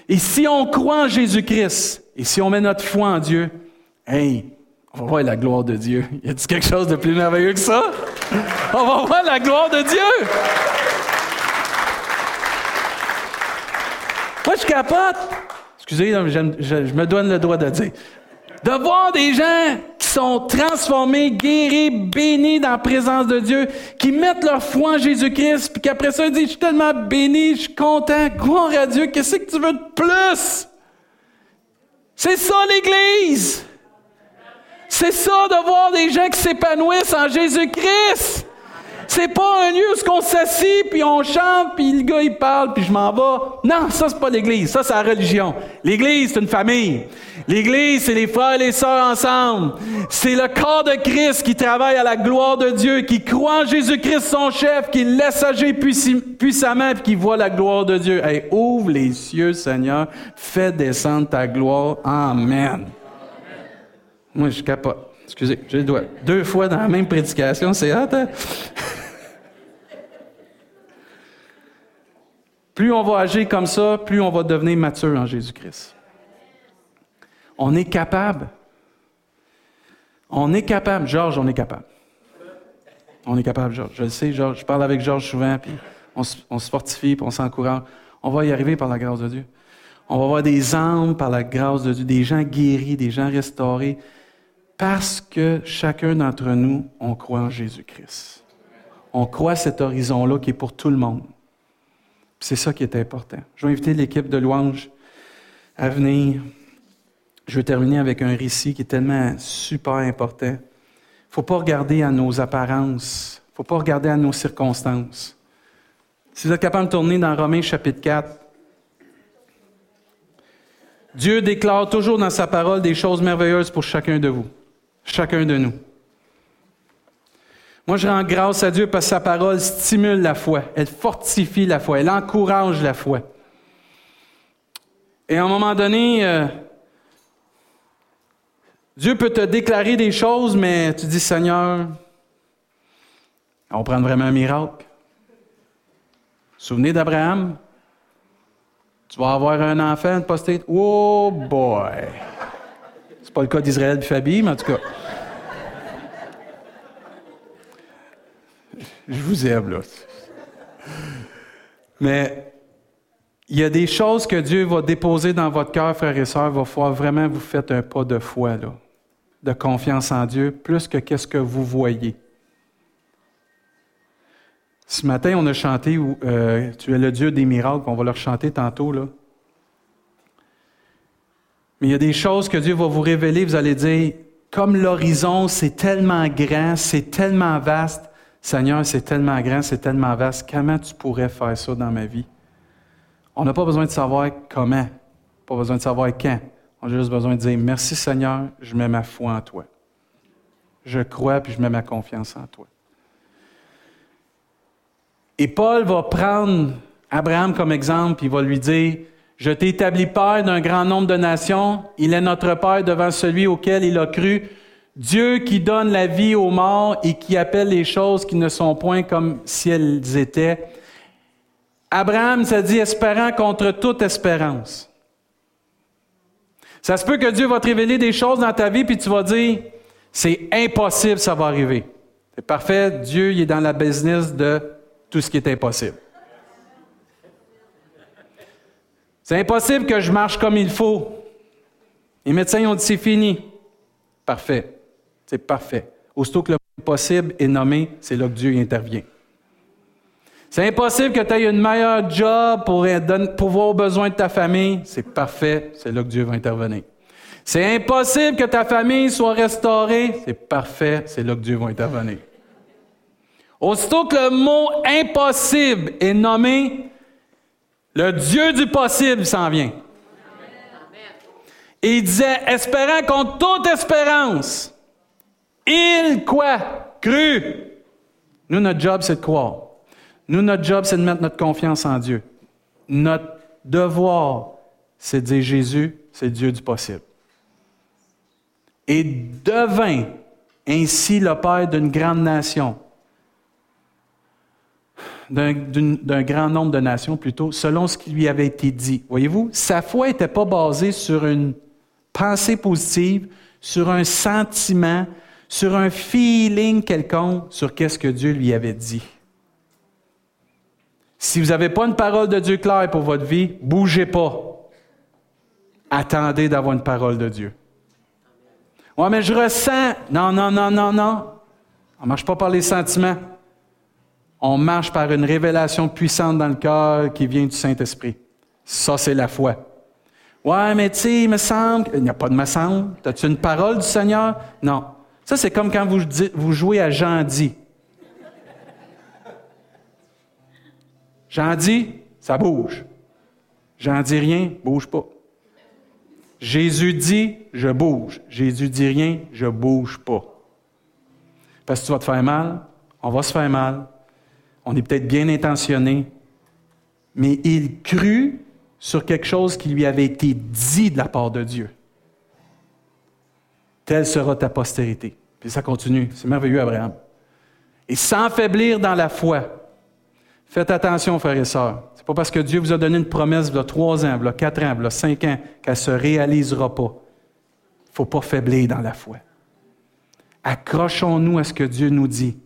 Et si on croit en Jésus-Christ, et si on met notre foi en Dieu, hey, on va voir la gloire de Dieu. Y a-t-il quelque chose de plus merveilleux que ça? On va voir la gloire de Dieu! Moi, je capote. Excusez, je me donne le droit de dire. De voir des gens qui sont transformés, guéris, bénis dans la présence de Dieu, qui mettent leur foi en Jésus-Christ, puis qu'après ça, ils disent « Je suis tellement béni, je suis content, gloire à Dieu, qu'est-ce que tu veux de plus? » C'est ça l'Église! C'est ça de voir des gens qui s'épanouissent en Jésus-Christ! C'est pas un lieu où on s'assit, puis on chante, puis le gars, il parle, puis je m'en vais. Non, ça, c'est pas l'Église. Ça, c'est la religion. L'Église, c'est une famille. L'Église, c'est les frères et les sœurs ensemble. C'est le corps de Christ qui travaille à la gloire de Dieu, qui croit en Jésus-Christ, son chef, qui laisse agir puissamment, puis qui voit la gloire de Dieu. Hey, ouvre les cieux, Seigneur. Fais descendre ta gloire. Amen. Moi, je capote. Excusez, j'ai le doigt. 2 fois dans la même prédication, c'est hâte, hein? Plus on va agir comme ça, plus on va devenir mature en Jésus-Christ. On est capable. On est capable, Georges, on est capable. On est capable, Georges. Je le sais, Georges. Je parle avec Georges souvent, puis on se fortifie, puis on s'encourage. On va y arriver par la grâce de Dieu. On va avoir des âmes par la grâce de Dieu, des gens guéris, des gens restaurés, parce que chacun d'entre nous, on croit en Jésus-Christ. On croit à cet horizon-là qui est pour tout le monde. Puis c'est ça qui est important. Je vais inviter l'équipe de louange à venir. Je vais terminer avec un récit qui est tellement super important. Il ne faut pas regarder à nos apparences. Il ne faut pas regarder à nos circonstances. Si vous êtes capable de tourner dans Romains chapitre 4, Dieu déclare toujours dans sa parole des choses merveilleuses pour chacun de vous, chacun de nous. Moi, je rends grâce à Dieu parce que sa parole stimule la foi, elle fortifie la foi, elle encourage la foi. Et à un moment donné, Dieu peut te déclarer des choses, mais tu dis, Seigneur, on prend vraiment un miracle. Souvenez d'Abraham? Tu vas avoir un enfant, une postée. Oh boy! C'est pas le cas d'Israël et Fabi, mais en tout cas. Je vous aime, là. Mais il y a des choses que Dieu va déposer dans votre cœur, frères et sœurs. Il va falloir vraiment vous faire un pas de foi, là, de confiance en Dieu, plus que qu'est-ce que vous voyez. Ce matin, on a chanté « Tu es le Dieu des miracles », on va le rechanter tantôt, là. Mais il y a des choses que Dieu va vous révéler, vous allez dire « Comme l'horizon, c'est tellement grand, c'est tellement vaste, Seigneur, c'est tellement grand, c'est tellement vaste, comment tu pourrais faire ça dans ma vie? » On n'a pas besoin de savoir comment, pas besoin de savoir quand, on a juste besoin de dire « Merci Seigneur, je mets ma foi en toi. Je crois puis je mets ma confiance en toi. » Et Paul va prendre Abraham comme exemple, puis il va lui dire « Je t'ai établi père d'un grand nombre de nations, il est notre père devant celui auquel il a cru, Dieu qui donne la vie aux morts et qui appelle les choses qui ne sont point comme si elles étaient. » Abraham, ça dit « espérant contre toute espérance ». Ça se peut que Dieu va te révéler des choses dans ta vie, puis tu vas dire « C'est impossible, ça va arriver. » C'est parfait, Dieu il est dans la business de tout ce qui est impossible. C'est impossible que je marche comme il faut. Les médecins ont dit c'est fini. Parfait. C'est parfait. Aussitôt que le possible est nommé, c'est là que Dieu intervient. C'est impossible que tu aies une meilleure job pour voir aux besoins de ta famille. C'est parfait. C'est là que Dieu va intervenir. C'est impossible que ta famille soit restaurée. C'est parfait. C'est là que Dieu va intervenir. Aussitôt que le mot « impossible » est nommé, le Dieu du possible s'en vient. Et il disait « espérant contre toute espérance, il quoi? Crut. » Nous, notre job, c'est de croire. Nous, notre job, c'est de mettre notre confiance en Dieu. Notre devoir, c'est de dire « Jésus, c'est le Dieu du possible. » Et devint ainsi le Père d'une grande nation, d'un grand nombre de nations plutôt, selon ce qui lui avait été dit. Voyez-vous, sa foi n'était pas basée sur une pensée positive, sur un sentiment, sur un feeling quelconque, sur qu'est-ce que Dieu lui avait dit. Si vous n'avez pas une parole de Dieu claire pour votre vie, bougez pas. Attendez d'avoir une parole de Dieu. « Ouais, mais je ressens... » Non, non, non, non, non. On ne marche pas par les sentiments. On marche par une révélation puissante dans le cœur qui vient du Saint-Esprit. Ça, c'est la foi. Ouais, mais tu sais, il me semble... Il n'y a pas de me semble. T'as-tu une parole du Seigneur? Non. Ça, c'est comme quand vous jouez à Jean-Di. Jean-Di, ça bouge. Jean-Di rien, bouge pas. Jésus dit, je bouge. Jésus dit rien, je bouge pas. Parce que tu vas te faire mal, on va se faire mal. On est peut-être bien intentionné, mais il crut sur quelque chose qui lui avait été dit de la part de Dieu. Telle sera ta postérité. Puis ça continue. C'est merveilleux, Abraham. Et sans faiblir dans la foi. Faites attention, frères et sœurs. C'est pas parce que Dieu vous a donné une promesse il y a 3 ans, il y a 4 ans, il y a 5 ans, qu'elle ne se réalisera pas. Il ne faut pas faiblir dans la foi. Accrochons-nous à ce que Dieu nous dit.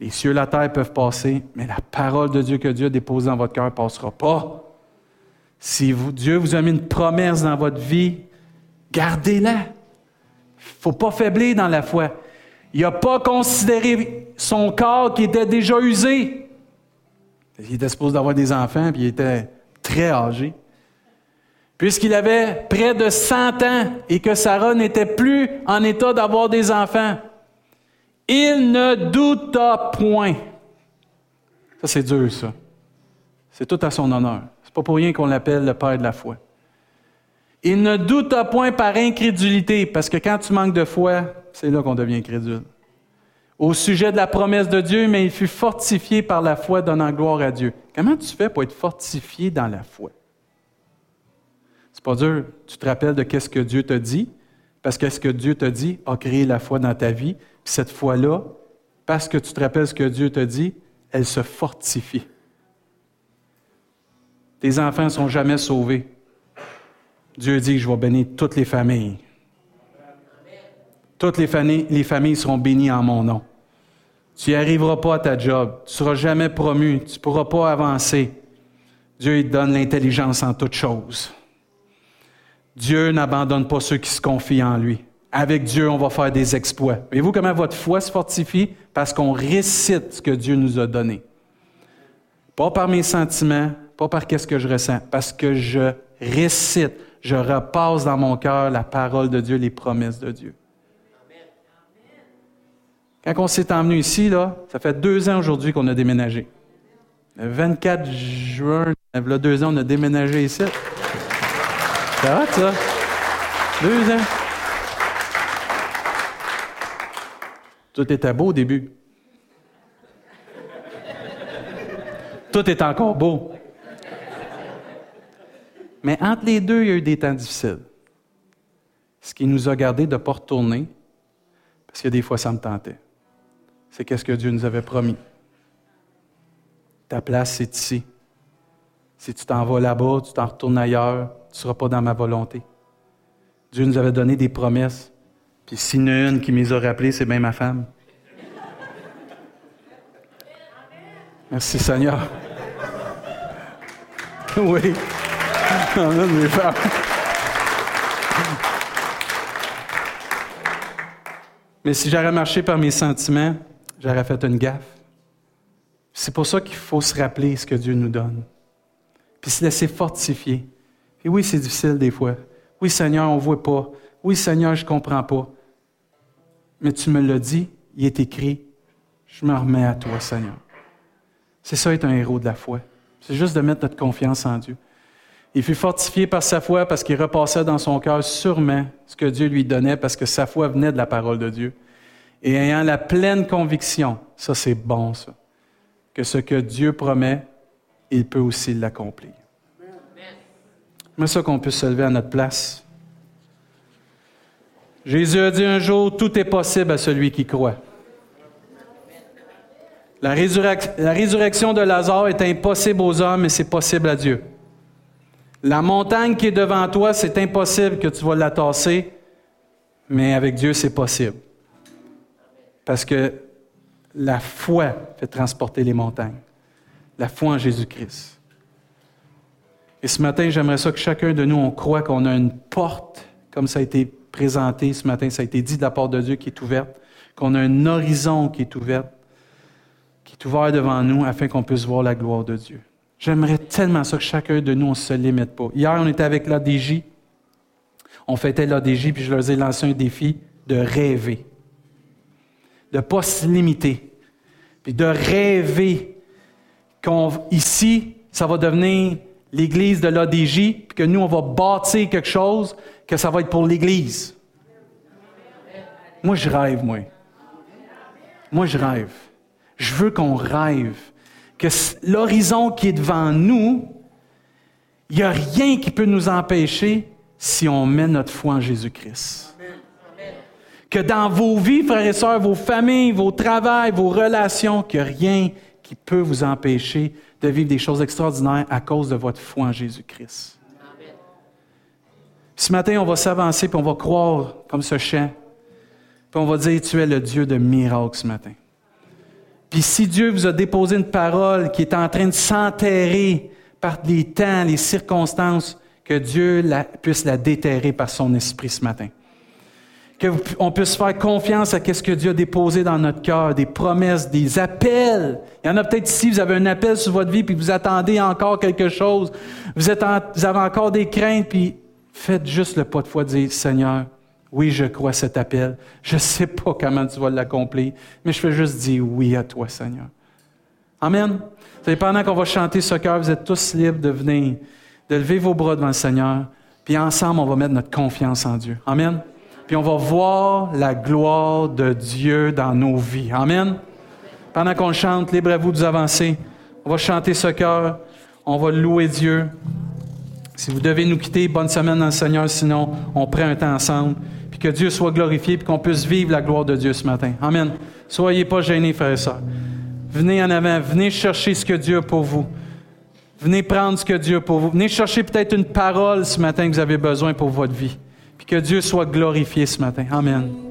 Les cieux et la terre peuvent passer, mais la parole de Dieu que Dieu dépose dans votre cœur ne passera pas. Si Dieu vous a mis une promesse dans votre vie, gardez-la. Il ne faut pas faiblir dans la foi. Il n'a pas considéré son corps qui était déjà usé. Il était supposé d'avoir des enfants, puis il était très âgé. Puisqu'il avait près de 100 ans et que Sarah n'était plus en état d'avoir des enfants, il ne douta point. Ça, c'est dur, ça. C'est tout à son honneur. C'est pas pour rien qu'on l'appelle le père de la foi. Il ne douta point par incrédulité, parce que quand tu manques de foi, c'est là qu'on devient incrédule. Au sujet de la promesse de Dieu, mais il fut fortifié par la foi, donnant gloire à Dieu. Comment tu fais pour être fortifié dans la foi? C'est pas dur. Tu te rappelles de qu'est-ce que Dieu t'a dit, parce que ce que Dieu t'a dit a créé la foi dans ta vie. Puis cette foi-là, parce que tu te rappelles ce que Dieu t'a dit, elle se fortifie. Tes enfants ne sont jamais sauvés. Dieu dit que je vais bénir toutes les familles. Toutes les familles seront bénies en mon nom. Tu n'y arriveras pas à ta job. Tu ne seras jamais promu. Tu ne pourras pas avancer. Dieu, il te donne l'intelligence en toutes choses. Dieu n'abandonne pas ceux qui se confient en lui. Avec Dieu, on va faire des exploits. Voyez-vous comment votre foi se fortifie? Parce qu'on récite ce que Dieu nous a donné. Pas par mes sentiments, pas par qu'est-ce que je ressens, parce que je récite, je repasse dans mon cœur la parole de Dieu, les promesses de Dieu. Quand on s'est emmené ici, là, ça fait 2 ans aujourd'hui qu'on a déménagé. Le 24 juin, il y a 2 ans, on a déménagé ici. Ça va, ça? 2 ans. Tout était beau au début. Tout est encore beau. Mais entre les deux, il y a eu des temps difficiles. Ce qui nous a gardé de ne pas retourner, parce que des fois, ça me tentait. C'est qu'est-ce que Dieu nous avait promis. Ta place, c'est ici. Si tu t'en vas là-bas, tu t'en retournes ailleurs, tu ne seras pas dans ma volonté. Dieu nous avait donné des promesses. Puis s'il y en a une qui me les a rappelées, c'est bien ma femme. Merci, Seigneur. Oui. Mais si j'aurais marché par mes sentiments, j'aurais fait une gaffe. C'est pour ça qu'il faut se rappeler ce que Dieu nous donne. Puis se laisser fortifier. Et oui, c'est difficile des fois. Oui, Seigneur, on ne voit pas. Oui, Seigneur, je ne comprends pas. Mais tu me l'as dit, il est écrit, je me remets à toi, Seigneur. C'est ça être un héros de la foi. C'est juste de mettre notre confiance en Dieu. Il fut fortifié par sa foi parce qu'il repassait dans son cœur sûrement ce que Dieu lui donnait parce que sa foi venait de la parole de Dieu. Et ayant la pleine conviction, ça c'est bon ça, que ce que Dieu promet, il peut aussi l'accomplir. J'aimerais ça qu'on puisse se lever à notre place. Jésus a dit un jour, tout est possible à celui qui croit. La résurrection de Lazare est impossible aux hommes, mais c'est possible à Dieu. La montagne qui est devant toi, c'est impossible que tu vas la tasser, mais avec Dieu, c'est possible. Parce que la foi fait transporter les montagnes. La foi en Jésus-Christ. Et ce matin, j'aimerais ça que chacun de nous, on croit qu'on a une porte, comme ça a été présenté ce matin, ça a été dit de la part de Dieu qui est ouverte, qu'on a un horizon qui est ouvert devant nous afin qu'on puisse voir la gloire de Dieu. J'aimerais tellement ça que chacun de nous, on ne se limite pas. Hier, on était avec l'ADJ. On fêtait l'ADJ, puis je leur ai lancé un défi de rêver. De ne pas se limiter. Puis de rêver qu'ici, ça va devenir l'église de l'ADJ, puis que nous, on va bâtir quelque chose, que ça va être pour l'église. Moi, je rêve, moi. Moi, je rêve. Je veux qu'on rêve. Que l'horizon qui est devant nous, il n'y a rien qui peut nous empêcher si on met notre foi en Jésus-Christ. Amen. Amen. Que dans vos vies, frères et sœurs, vos familles, vos travails, vos relations, qu'il n'y a rien qui peut vous empêcher de vivre des choses extraordinaires à cause de votre foi en Jésus-Christ. Amen. Ce matin, on va s'avancer et on va croire comme ce chant Puis on va dire, tu es le Dieu de miracles ce matin. Puis si Dieu vous a déposé une parole qui est en train de s'enterrer par les temps, les circonstances, que Dieu puisse la déterrer par son esprit ce matin. Qu'on puisse faire confiance à ce que Dieu a déposé dans notre cœur, des promesses, des appels. Il y en a peut-être ici, vous avez un appel sur votre vie, puis vous attendez encore quelque chose. Vous avez encore des craintes, puis faites juste le pas de foi, dire « Seigneur, oui, je crois à cet appel. Je ne sais pas comment tu vas l'accomplir, mais je veux juste dire oui à toi, Seigneur. » Amen. C'est pendant qu'on va chanter ce cœur, vous êtes tous libres de venir, de lever vos bras devant le Seigneur, puis ensemble, on va mettre notre confiance en Dieu. Amen. Puis on va voir la gloire de Dieu dans nos vies. Amen. Pendant qu'on chante, libre à vous de vous avancer. On va chanter ce cœur. On va louer Dieu. Si vous devez nous quitter, bonne semaine dans le Seigneur. Sinon, on prend un temps ensemble. Puis que Dieu soit glorifié, puis qu'on puisse vivre la gloire de Dieu ce matin. Amen. Soyez pas gênés, frères et sœurs. Venez en avant. Venez chercher ce que Dieu a pour vous. Venez prendre ce que Dieu a pour vous. Venez chercher peut-être une parole ce matin que vous avez besoin pour votre vie. Puis que Dieu soit glorifié ce matin. Amen.